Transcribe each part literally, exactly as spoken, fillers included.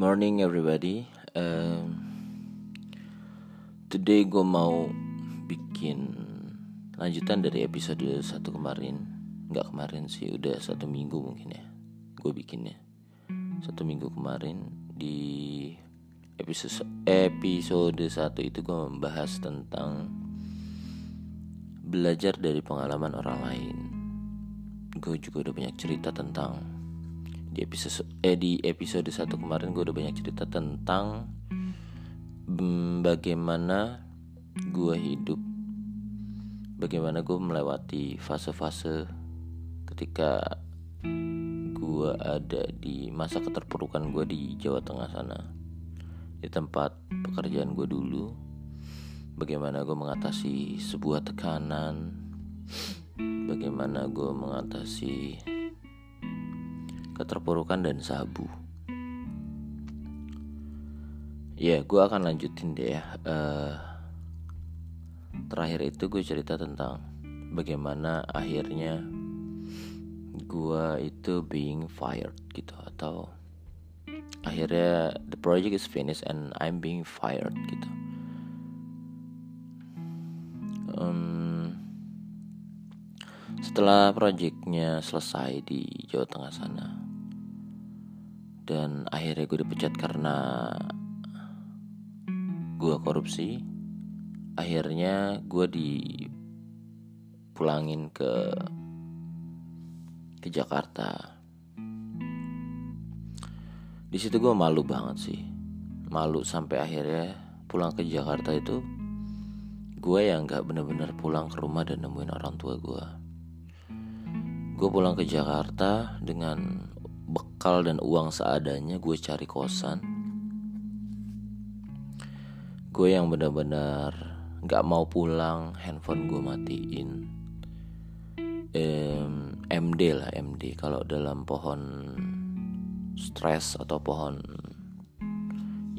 Good morning everybody. um, Today gue mau bikin lanjutan dari episode satu kemarin. Gak kemarin sih, udah satu minggu mungkin ya gue bikinnya. Satu minggu kemarin di episode episode satu itu gue membahas tentang belajar dari pengalaman orang lain. Gue juga udah banyak cerita tentang Di episode eh di episode satu kemarin gue udah banyak cerita tentang hmm, bagaimana gue hidup, bagaimana gue melewati fase-fase ketika gue ada di masa keterpurukan gue di Jawa Tengah sana, di tempat pekerjaan gue dulu. Bagaimana gue mengatasi sebuah tekanan, bagaimana gue mengatasi keterpurukan dan sabu. Ya, yeah, gue akan lanjutin deh ya. Uh, terakhir itu gue cerita tentang bagaimana akhirnya gue itu being fired gitu, atau akhirnya the project is finished and I'm being fired gitu. Um, setelah projectnya selesai di Jawa Tengah sana, dan akhirnya gue dipecat karena gue korupsi. Akhirnya gue dipulangin ke ke Jakarta. Di situ gue malu banget sih, malu sampai akhirnya pulang ke Jakarta itu gue yang nggak bener-bener pulang ke rumah dan nemuin orang tua gue. Gue pulang ke Jakarta dengan bekal dan uang seadanya. Gue cari kosan. Gue yang benar-benar gak mau pulang, handphone gue matiin. Ehm, M D lah, M D. Kalau dalam pohon stres atau pohon,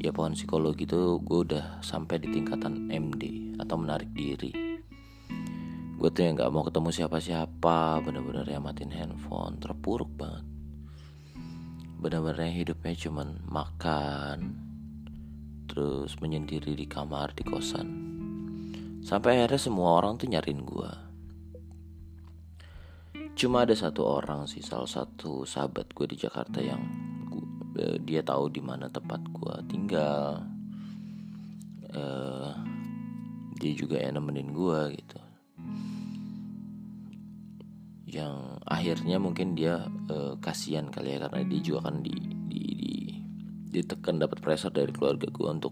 ya pohon psikologi itu, gue udah sampai di tingkatan M D atau menarik diri. Gue tuh yang gak mau ketemu siapa-siapa, benar-benar yang matiin handphone, terpuruk banget. Benar-benar hidupnya cuman makan, terus menyendiri di kamar, di kosan. Sampai akhirnya semua orang tuh nyariin gue. Cuma ada satu orang sih, salah satu sahabat gue di Jakarta yang gua, dia tahu di mana tempat gue tinggal. Uh, dia juga yang nemenin gue gitu. Yang akhirnya mungkin dia uh, kasihan kali ya, karena dia juga kan di, di, di, ditekan, dapat pressure dari keluarga gue untuk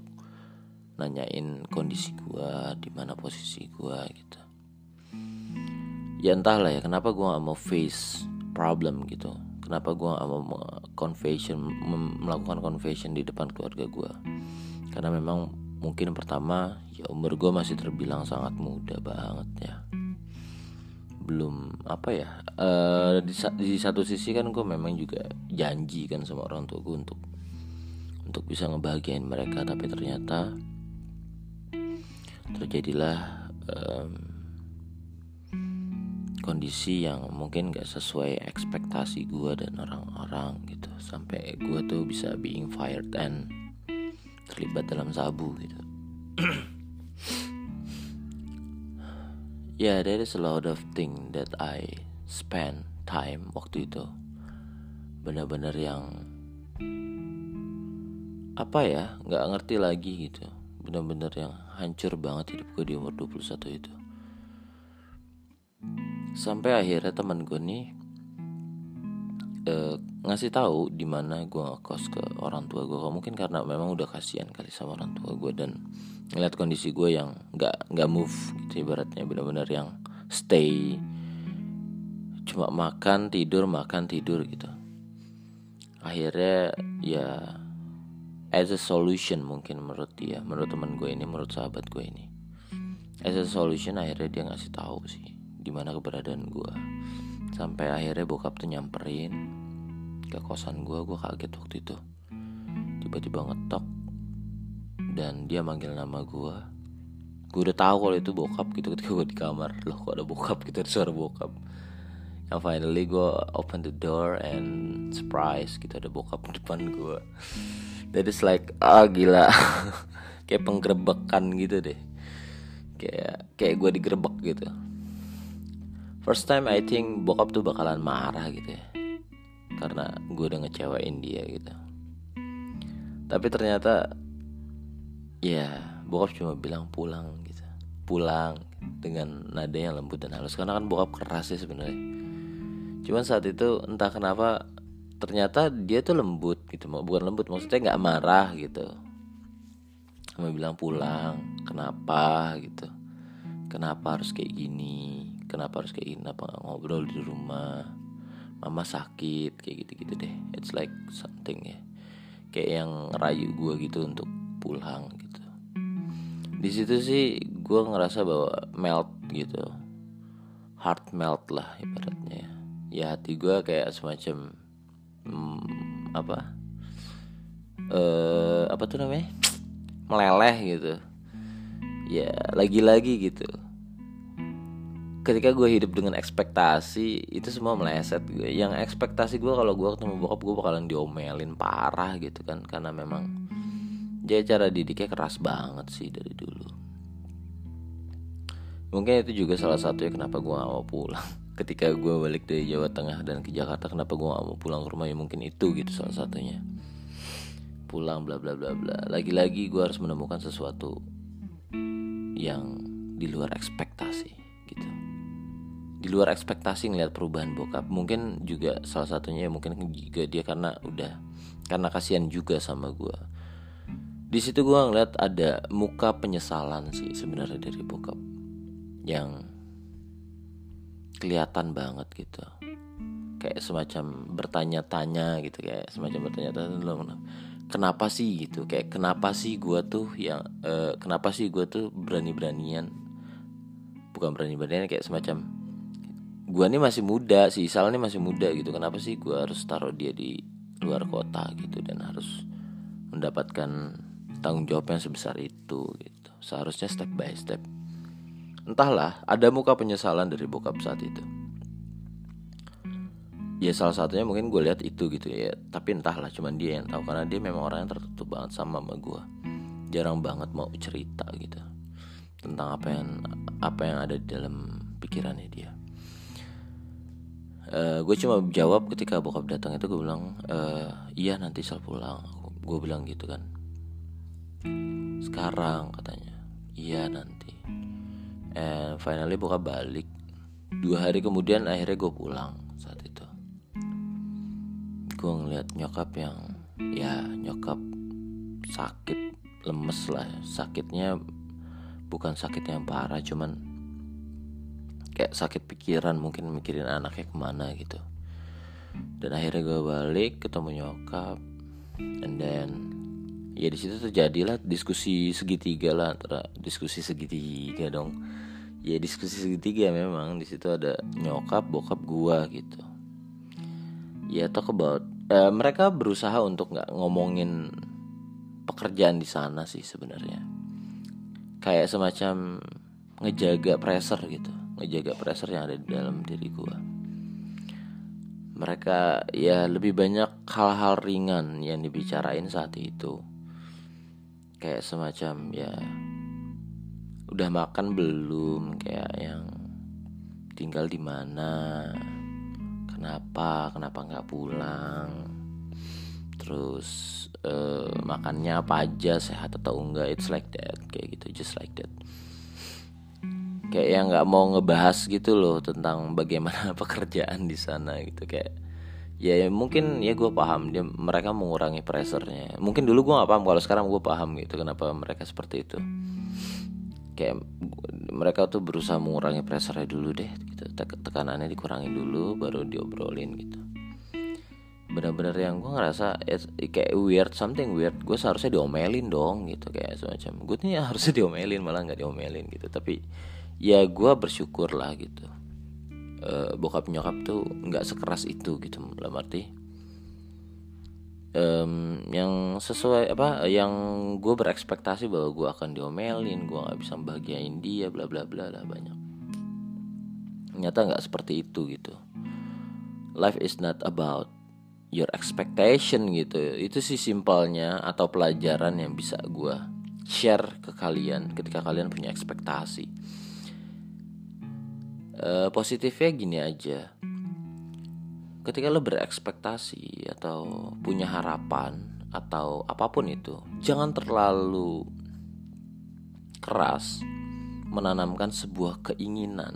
nanyain kondisi gue, di mana posisi gue gitu. Ya entahlah ya, kenapa gue gak mau face problem gitu, kenapa gue gak mau confession, mem- melakukan confession di depan keluarga gue. Karena memang mungkin pertama ya umur gue masih terbilang sangat muda banget ya, belum apa ya, uh, di, di satu sisi kan gue memang juga janji kan sama orang tua gue untuk untuk bisa ngebahagiain mereka, tapi ternyata terjadilah um, kondisi yang mungkin gak sesuai ekspektasi gue dan orang-orang gitu, sampai gue tuh bisa being fired and terlibat dalam sabu gitu. Yeah, there is a lot of thing that I spend time waktu itu. Benar-benar yang apa ya, gak ngerti lagi gitu. Benar-benar yang hancur banget hidup gue di umur dua puluh satu itu. Sampai akhirnya teman gue nih eh, ngasih tahu di mana gue ngekos ke orang tua gue. Mungkin karena memang udah kasihan kali sama orang tua gue, dan ngeliat kondisi gue yang gak, gak move gitu, ibaratnya benar-benar yang stay, cuma makan tidur, makan tidur gitu. Akhirnya ya as a solution mungkin menurut dia, menurut teman gue ini, menurut sahabat gue ini, as a solution akhirnya dia ngasih tahu sih di mana keberadaan gue. Sampai akhirnya bokap tuh nyamperin ke kosan gue. Gue kaget waktu itu, tiba-tiba ngetok dan dia manggil nama gue. Gue udah tahu kalau itu bokap gitu ketika gue di kamar. Loh, kok ada bokap gitu, ada suara bokap. Yang finally gue open the door and surprise gitu, ada bokap di depan gue. that is like ah gila kayak penggerebekan gitu deh, kayak kayak gue digerebek gitu. First time I think bokap tuh bakalan marah gitu ya, karena gue udah ngecewain dia gitu. Tapi ternyata ya bokap cuma bilang pulang gitu, pulang dengan nada yang lembut dan halus, karena kan bokap keras sih sebenarnya. Cuman saat itu entah kenapa ternyata dia tuh lembut gitu, bukan lembut maksudnya nggak marah gitu. Cuma bilang pulang, kenapa gitu, kenapa harus kayak gini, kenapa harus kayak gini, apa nggak ngobrol di rumah, mama sakit kayak gitu-gitu deh. It's like something ya, kayak yang ngerayu gue gitu untuk pulang gitu. Di situ sih gue ngerasa bahwa melt gitu, heart melt lah ibaratnya. Ya hati gue kayak semacam hmm, apa eh apa tuh namanya meleleh gitu. Ya lagi-lagi gitu, ketika gue hidup dengan ekspektasi itu semua meleset gue. Yang ekspektasi gue kalau gue ketemu bokap gue bakalan diomelin parah gitu kan, karena memang dia cara didiknya keras banget sih dari dulu. Mungkin itu juga salah satunya kenapa gue gak mau pulang ketika gue balik dari Jawa Tengah dan ke Jakarta. Kenapa gue gak mau pulang ke rumah, ya mungkin itu gitu salah satunya. Pulang bla bla bla bla. Lagi-lagi gue harus menemukan sesuatu yang di luar ekspektasi gitu. Di luar ekspektasi ngelihat perubahan bokap. Mungkin juga salah satunya, mungkin juga dia karena udah, karena kasihan juga sama gue. Di situ gue ngeliat ada muka penyesalan sih sebenarnya dari bokap, yang kelihatan banget gitu. Kayak semacam bertanya-tanya gitu, kayak semacam bertanya-tanya kenapa sih gitu, kayak kenapa sih gue tuh yang eh, kenapa sih gue tuh berani-beranian, bukan berani-beranian, kayak semacam gue nih masih muda, si Isal nih masih muda gitu, kenapa sih gue harus taruh dia di luar kota gitu dan harus mendapatkan tanggung jawab yang sebesar itu gitu. Seharusnya step by step. Entahlah, ada muka penyesalan dari bokap saat itu. Ya salah satunya mungkin gue lihat itu gitu ya. Tapi entahlah, cuman dia yang tahu, karena dia memang orang yang tertutup banget sama sama gue. Jarang banget mau cerita gitu tentang apa yang apa yang ada di dalam pikirannya dia. Uh, gue cuma jawab ketika bokap datang itu gue bilang uh, iya nanti Sal pulang, gue bilang gitu kan. Sekarang katanya iya nanti. And finally bokap balik. Dua hari kemudian akhirnya gue pulang. Saat itu gue ngeliat nyokap yang ya nyokap sakit, lemes lah. Sakitnya bukan sakit yang parah, cuman kayak sakit pikiran, mungkin mikirin anaknya kemana gitu. Dan akhirnya gue balik ketemu nyokap, and then ya di situ terjadilah diskusi segitiga lah antara diskusi segitiga dong. Ya diskusi segitiga memang di situ ada nyokap, bokap, gue gitu. Ya talk about eh, mereka berusaha untuk nggak ngomongin pekerjaan di sana sih sebenarnya. Kayak semacam ngejaga pressure gitu, ngejaga pressure yang ada di dalam diri gue. Mereka ya lebih banyak hal-hal ringan yang dibicarain saat itu. Kayak semacam ya udah makan belum, kayak yang tinggal di mana, kenapa kenapa nggak pulang, terus eh, makannya apa aja, sehat atau enggak. It's like that, kayak gitu, just like that. Kayak yang nggak mau ngebahas gitu loh tentang bagaimana pekerjaan di sana gitu. Kayak ya, ya mungkin ya gue paham dia, mereka mengurangi pressernya. Mungkin dulu gue nggak paham, kalau sekarang gue paham gitu kenapa mereka seperti itu. Kayak mereka tuh berusaha mengurangi pressernya dulu deh gitu, tekanannya dikurangin dulu baru diobrolin gitu. Benar-benar yang gue ngerasa kayak weird, something weird. Gue seharusnya diomelin dong gitu, kayak semacam gue tuh ya harusnya diomelin, malah nggak diomelin gitu. Tapi ya gue bersyukur lah gitu, e, bokap nyokap tuh nggak sekeras itu gitu, dalam arti e, yang sesuai apa yang gue berekspektasi bahwa gue akan diomelin, gue nggak bisa membahagiain dia bla bla bla lah banyak. Ternyata nggak seperti itu gitu. Life is not about your expectation gitu. Itu sih simpelnya atau pelajaran yang bisa gue share ke kalian ketika kalian punya ekspektasi. E, positifnya gini aja, ketika lo berekspektasi atau punya harapan atau apapun itu, jangan terlalu keras menanamkan sebuah keinginan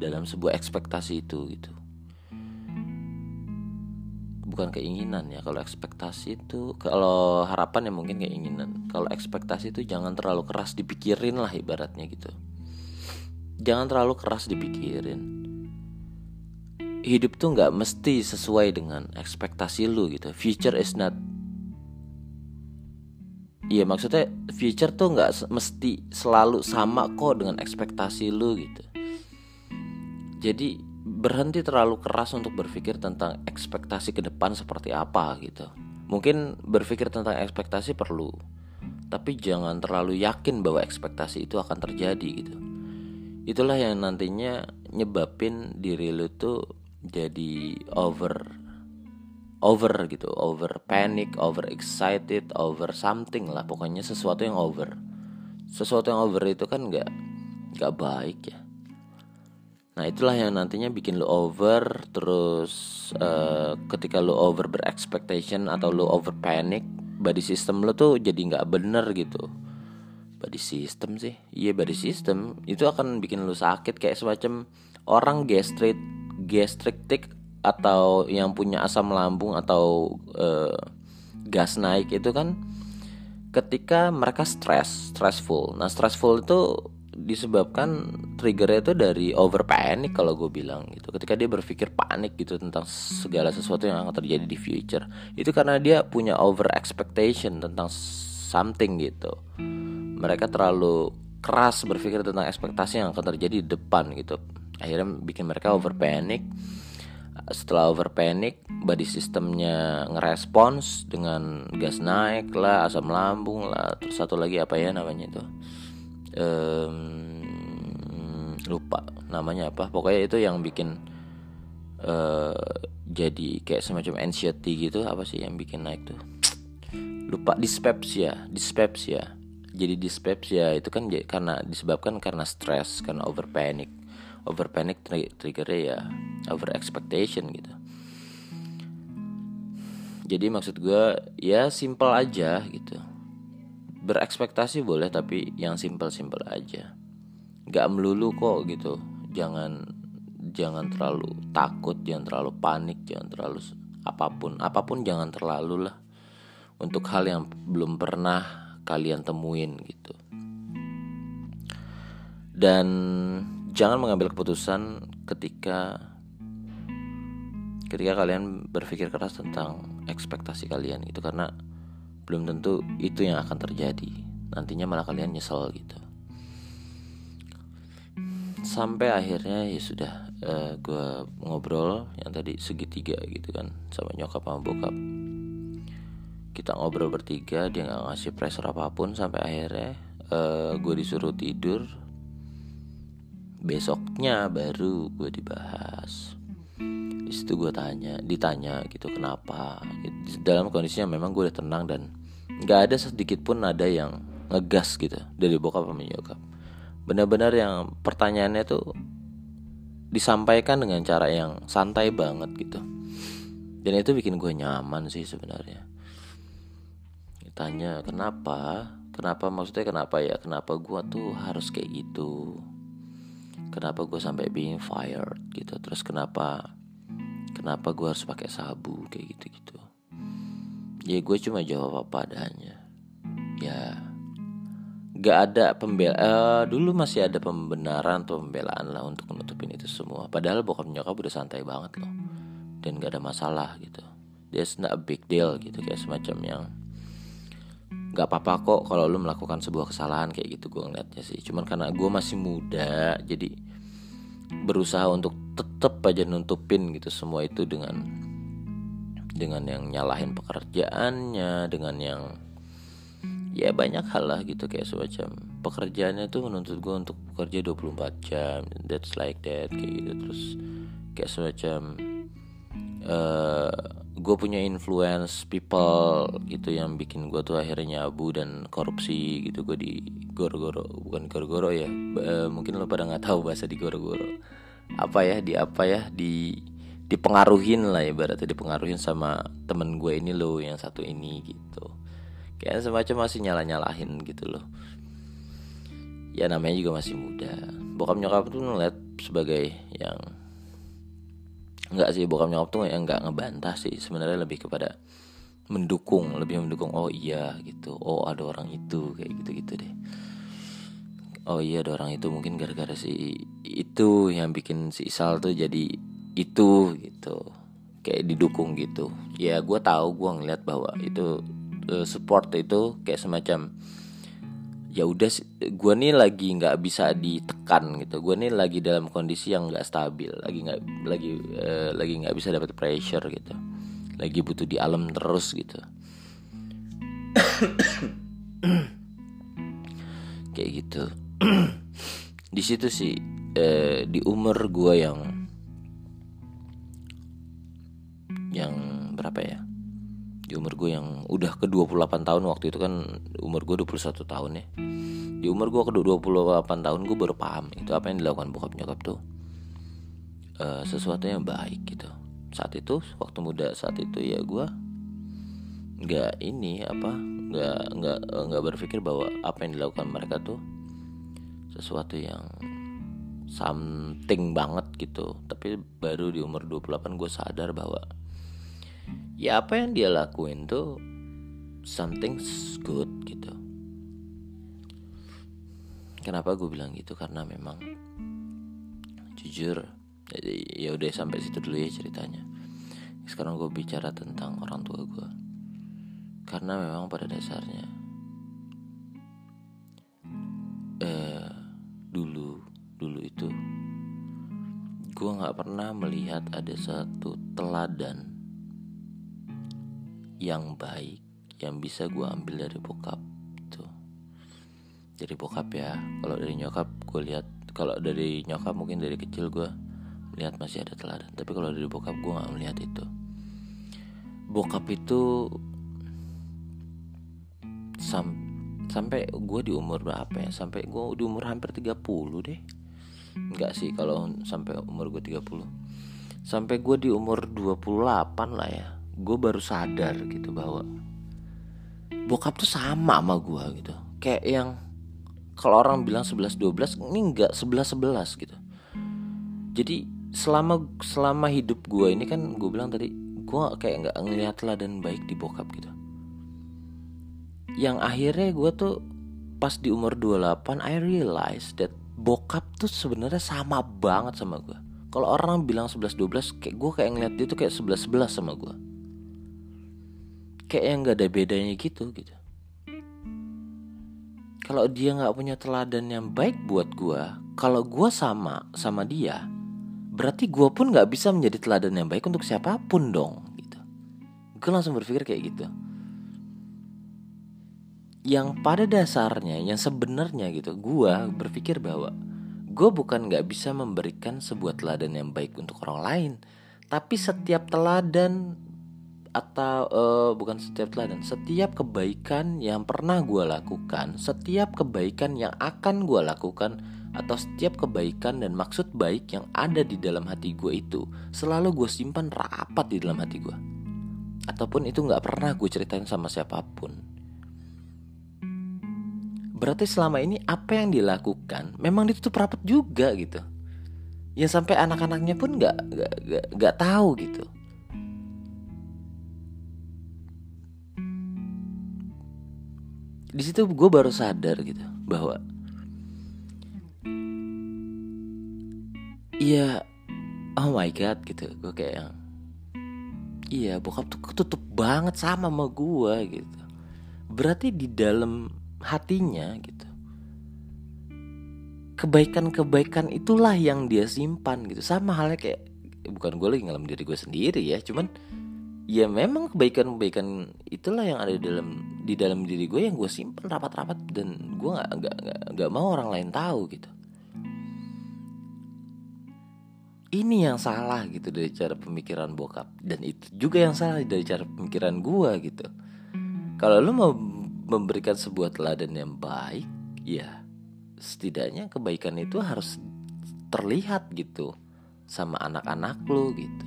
dalam sebuah ekspektasi itu gitu. Bukan keinginan ya, kalau ekspektasi itu, kalau harapan ya mungkin keinginan. Kalau ekspektasi itu jangan terlalu keras dipikirin lah ibaratnya gitu. Jangan terlalu keras dipikirin. Hidup tuh gak mesti sesuai dengan ekspektasi lu gitu. Future is not, iya maksudnya future tuh gak mesti selalu sama kok dengan ekspektasi lu gitu. Jadi berhenti terlalu keras untuk berpikir tentang ekspektasi ke depan seperti apa gitu. Mungkin berpikir tentang ekspektasi perlu, tapi jangan terlalu yakin bahwa ekspektasi itu akan terjadi gitu. Itulah yang nantinya nyebabin diri lu tuh jadi over over gitu, over panic, over excited, over something lah. Pokoknya sesuatu yang over. Sesuatu yang over itu kan enggak enggak baik ya. Nah itulah yang nantinya bikin lo over. Terus uh, ketika lo over berexpectation atau lo over panic, body system lo tuh jadi gak bener gitu. Body system sih Iya yeah, body system itu akan bikin lo sakit. Kayak semacam orang gastrit, gastritic atau yang punya asam lambung atau uh, gas naik itu kan ketika mereka stres, stressful. Nah stressful itu disebabkan triggernya itu dari over panic kalau gue bilang gitu. Ketika dia berpikir panik gitu tentang segala sesuatu yang akan terjadi di future, itu karena dia punya over expectation tentang something gitu. Mereka terlalu keras berpikir tentang ekspektasi yang akan terjadi di depan gitu. Akhirnya bikin mereka over panic. Setelah over panic, body systemnya ngerespons dengan gas naik lah, asam lambung lah. Terus satu lagi apa ya namanya itu, Um, lupa namanya apa, pokoknya itu yang bikin uh, jadi kayak semacam anxiety gitu. Apa sih yang bikin naik tuh, lupa. Dyspepsia Dyspepsia. Jadi dyspepsia itu kan karena disebabkan karena stres, karena over panic. Over panic triggernya ya over expectation gitu. Jadi maksud gue ya simple aja gitu. Berekspektasi boleh, tapi yang simpel-simpel aja. Gak melulu kok gitu. Jangan jangan terlalu takut, jangan terlalu panik, jangan terlalu apapun. Apapun jangan terlalu lah, untuk hal yang belum pernah kalian temuin gitu. Dan jangan mengambil keputusan ketika ketika kalian berpikir keras tentang ekspektasi kalian gitu, karena belum tentu itu yang akan terjadi. Nantinya malah kalian nyesel gitu. Sampai akhirnya ya sudah, uh, gue ngobrol yang tadi segitiga gitu kan, sama nyokap sama bokap. Kita ngobrol bertiga, dia gak ngasih pressure apapun. Sampai akhirnya uh, gue disuruh tidur. Besoknya baru gue dibahas. Di situ gue tanya, ditanya gitu kenapa. Dalam kondisinya memang gue udah tenang dan gak ada sedikit pun nada yang ngegas gitu dari bokap sama nyokap. Benar-benar yang pertanyaannya tuh disampaikan dengan cara yang santai banget gitu. Dan itu bikin gue nyaman sih sebenarnya. Ditanya kenapa, kenapa maksudnya kenapa ya, kenapa gue tuh harus kayak gitu, kenapa gue sampai being fired gitu, terus kenapa kenapa gue harus pakai sabu kayak gitu gitu. Ya gue cuma jawab apa adanya. Ya nggak ada pembela, uh, dulu masih ada pembenaran atau pembelaan lah untuk menutupin itu semua. Padahal bokap nyokap udah santai banget loh, dan nggak ada masalah gitu. That's not a big deal gitu, kayak semacam yang gak apa-apa kok kalau lu melakukan sebuah kesalahan kayak gitu. Gue ngeliatnya sih cuman karena gue masih muda, jadi berusaha untuk tetep aja nuntupin gitu semua itu dengan dengan yang nyalahin pekerjaannya, dengan yang ya banyak hal lah gitu. Kayak semacam pekerjaannya tuh menuntut gue untuk bekerja dua puluh empat jam, that's like that kayak gitu. Terus kayak semacam uh, gue punya influence people gitu yang bikin gue tuh akhirnya abu dan korupsi gitu. Gue di goro-goro, bukan goro-goro ya, e, mungkin lo pada nggak tahu bahasa di goro-goro apa ya, di apa ya, di dipengaruhin lah ibaratnya, dipengaruhin sama temen gue ini lo yang satu ini gitu. Kayaknya semacam masih nyala-nyalahin gitu loh. Ya namanya juga masih muda. Bokap nyokap tuh ngeliat sebagai yang enggak sih, bokap nyokap tuh yang enggak ngebantah sih, sebenarnya lebih kepada mendukung, lebih mendukung. Oh iya gitu, oh ada orang itu kayak gitu-gitu deh. Oh iya ada orang itu, mungkin gara-gara si itu yang bikin si Isal tuh jadi itu gitu. Kayak didukung gitu. Ya gue tahu, gue ngeliat bahwa itu support itu kayak semacam ya udah, gue nih lagi nggak bisa ditekan gitu, gue nih lagi dalam kondisi yang nggak stabil, lagi nggak lagi eh, lagi nggak bisa dapat pressure gitu, lagi butuh di alam terus gitu, kayak gitu. Di situ sih eh, di umur gue yang yang berapa ya? Di umur gue yang udah ke dua puluh delapan tahun, waktu itu kan umur gue dua puluh satu tahun ya. Di umur gue ke dua puluh delapan tahun gue baru paham itu apa yang dilakukan bokap nyokap tuh e, sesuatu yang baik gitu. Saat itu waktu muda, saat itu ya gue nggak ini apa nggak nggak nggak berpikir bahwa apa yang dilakukan mereka tuh sesuatu yang something banget gitu. Tapi baru di umur dua puluh delapan gue sadar bahwa ya apa yang dia lakuin tuh something good gitu. Kenapa gue bilang gitu? Karena memang jujur, ya udah sampai situ dulu ya ceritanya. Sekarang gue bicara tentang orang tua gue. Karena memang pada dasarnya eh, dulu dulu itu gue nggak pernah melihat ada satu teladan yang baik yang bisa gue ambil dari bokap tuh. Dari bokap ya. Kalau dari nyokap gue lihat, kalau dari nyokap mungkin dari kecil gue lihat masih ada teladan. Tapi kalau dari bokap gue nggak melihat itu. Bokap itu sam- sampai gue di umur berapa ya? Sampai gue di umur hampir tiga puluh deh. Enggak sih, kalau sampai umur gue tiga puluh, sampai gue di umur dua puluh delapan lah ya, gue baru sadar gitu bahwa bokap tuh sama sama gue gitu. Kayak yang kalau orang bilang sebelas dua belas, ini enggak, sebelas sebelas gitu. Jadi selama selama hidup gue ini kan gue bilang tadi, gue kayak gak ngeliat teladan baik di bokap gitu. Yang akhirnya gue tuh pas di umur dua puluh delapan I realize that bokap tuh sebenarnya sama banget sama gue. Kalau orang bilang sebelas dua belas, kayak gue kayak ngeliat dia tuh kayak sebelas sebelas sama gue, kayak yang nggak ada bedanya gitu gitu. Kalau dia nggak punya teladan yang baik buat gue, kalau gue sama sama dia, berarti gue pun nggak bisa menjadi teladan yang baik untuk siapapun dong gitu. Gue langsung berpikir kayak gitu. Yang pada dasarnya, yang sebenarnya gitu, gue berpikir bahwa gue bukan nggak bisa memberikan sebuah teladan yang baik untuk orang lain, tapi setiap teladan atau uh, bukan setiap teladan, setiap kebaikan yang pernah gue lakukan, setiap kebaikan yang akan gue lakukan, atau setiap kebaikan dan maksud baik yang ada di dalam hati gue itu selalu gue simpan rapat di dalam hati gue, ataupun itu gak pernah gue ceritain sama siapapun. Berarti selama ini apa yang dilakukan memang ditutup rapat juga gitu, ya sampai anak-anaknya pun gak, gak, gak, gak tahu gitu. Di situ gue baru sadar gitu bahwa iya, oh my god gitu. Gue kayak yang iya, bokap tuh ketutup banget sama sama gue gitu. Berarti di dalam hatinya gitu, kebaikan-kebaikan itulah yang dia simpan gitu. Sama halnya kayak, bukan gue lagi ngalamin diri gue sendiri ya, cuman ya memang kebaikan-kebaikan itulah yang ada di dalam di dalam diri gue, yang gue simpan rapat-rapat dan gue nggak nggak nggak mau orang lain tahu gitu. ini yang salah gitu dari cara pemikiran bokap, dan itu juga yang salah dari cara pemikiran gua gitu. Kalau lu mau memberikan sebuah teladan yang baik, ya setidaknya kebaikan itu harus terlihat gitu sama anak-anak lu gitu.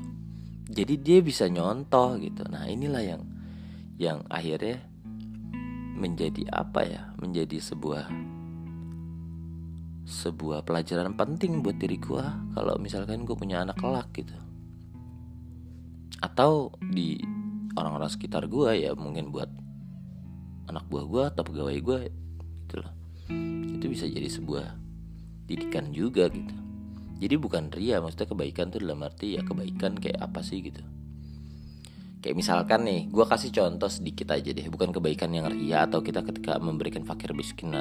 Jadi dia bisa nyontoh gitu. Nah, inilah yang yang akhirnya menjadi apa ya? Menjadi sebuah sebuah pelajaran penting buat diri gue kalau misalkan gue punya anak kelak gitu, atau di orang-orang sekitar gue ya, mungkin buat anak buah gue atau pegawai gue gitu loh. Itu bisa jadi sebuah didikan juga gitu. Jadi bukan ria, maksudnya kebaikan tuh dalam arti ya kebaikan kayak apa sih gitu. Kayak misalkan nih, gue kasih contoh sedikit aja deh. Bukan kebaikan yang ria atau kita ketika memberikan fakir miskin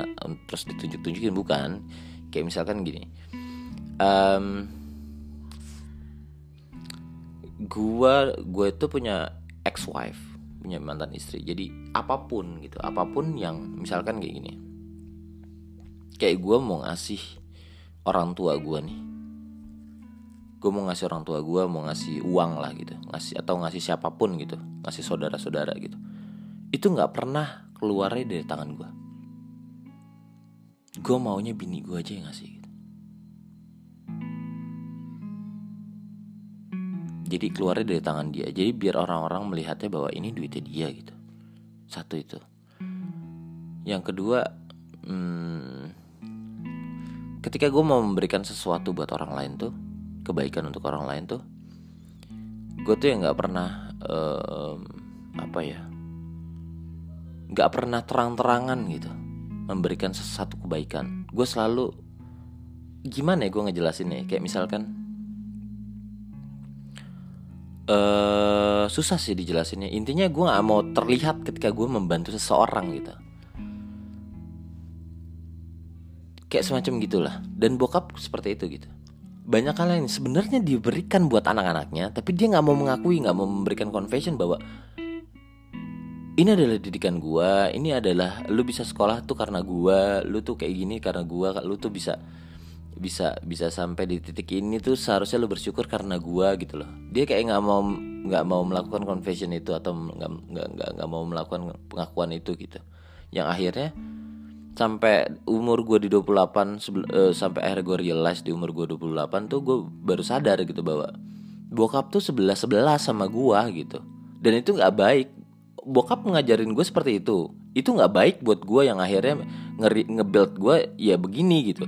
terus ditunjuk-tunjukin, bukan. Kayak misalkan gini, um, Gue Gue itu punya ex-wife, punya mantan istri. Jadi apapun gitu, apapun yang misalkan kayak gini, kayak gue mau ngasih orang tua gue nih, gue mau ngasih orang tua gue, mau ngasih uang lah gitu, ngasih atau ngasih siapapun gitu, ngasih saudara-saudara gitu, itu gak pernah keluarnya dari tangan gue. Gue maunya bini gue aja yang ngasih gitu. Jadi keluarnya dari tangan dia. Jadi biar orang-orang melihatnya bahwa ini duitnya dia gitu. Satu itu. Yang kedua, hmm, ketika gue mau memberikan sesuatu buat orang lain tuh, kebaikan untuk orang lain tuh, gue tuh yang gak pernah um, Apa ya gak pernah terang-terangan gitu memberikan sesuatu kebaikan. Gue selalu, gimana ya gue ngejelasinnya, kayak misalkan uh, susah sih dijelasinnya. Intinya gue gak mau terlihat ketika gue membantu seseorang gitu, kayak semacam gitulah. Dan bokap seperti itu gitu. Banyak hal yang sebenarnya diberikan buat anak-anaknya, tapi dia gak mau mengakui, gak mau memberikan confession bahwa ini adalah didikan gua, ini adalah lu bisa sekolah tuh karena gua, lu tuh kayak gini karena gua, lu tuh bisa bisa bisa sampai di titik ini tuh seharusnya lu bersyukur karena gua gitu loh. Dia kayak gak mau gak mau melakukan confession itu, atau gak, gak, gak, gak mau melakukan pengakuan itu gitu. Yang akhirnya sampai umur gue di dua puluh delapan sebel- uh, sampai akhir gue realize di umur gue dua puluh delapan tuh gue baru sadar gitu bahwa bokap tuh sebelas sebelas sama gue gitu. Dan itu gak baik. Bokap ngajarin gue seperti itu, itu gak baik buat gue, yang akhirnya nge- nge-build gue ya begini gitu.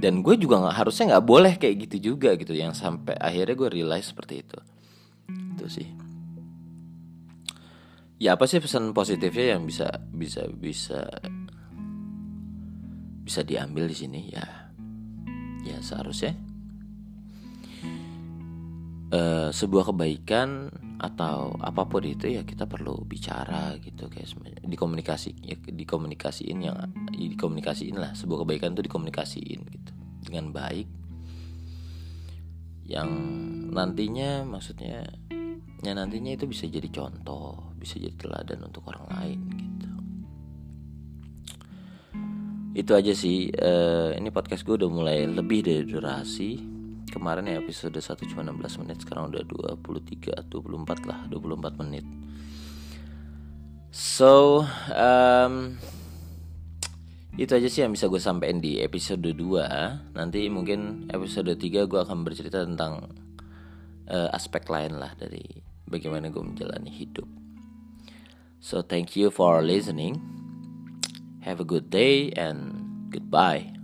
Dan gue juga gak, harusnya gak boleh kayak gitu juga gitu. Yang sampai akhirnya gue realize seperti itu. Itu sih. Ya apa sih pesan positifnya yang bisa bisa bisa bisa diambil di sini ya, ya seharusnya e, sebuah kebaikan atau apapun itu ya kita perlu bicara gitu, kayak dikomunikasi, ya, dikomunikasiin yang dikomunikasiin lah sebuah kebaikan itu dikomunikasiin gitu dengan baik, yang nantinya maksudnya ya nantinya itu bisa jadi contoh, bisa jadi teladan untuk orang lain gitu. Itu aja sih, uh, ini podcast gue udah mulai lebih dari durasi. Kemarin ya episode satu cuma enam belas menit, sekarang udah dua puluh tiga, dua puluh empat lah, dua puluh empat menit. So, um, itu aja sih yang bisa gue sampein di episode dua. Nanti mungkin episode tiga gue akan bercerita tentang uh, aspek lain lah dari bagaimana gue menjalani hidup. So, thank you for listening. Have a good day and goodbye.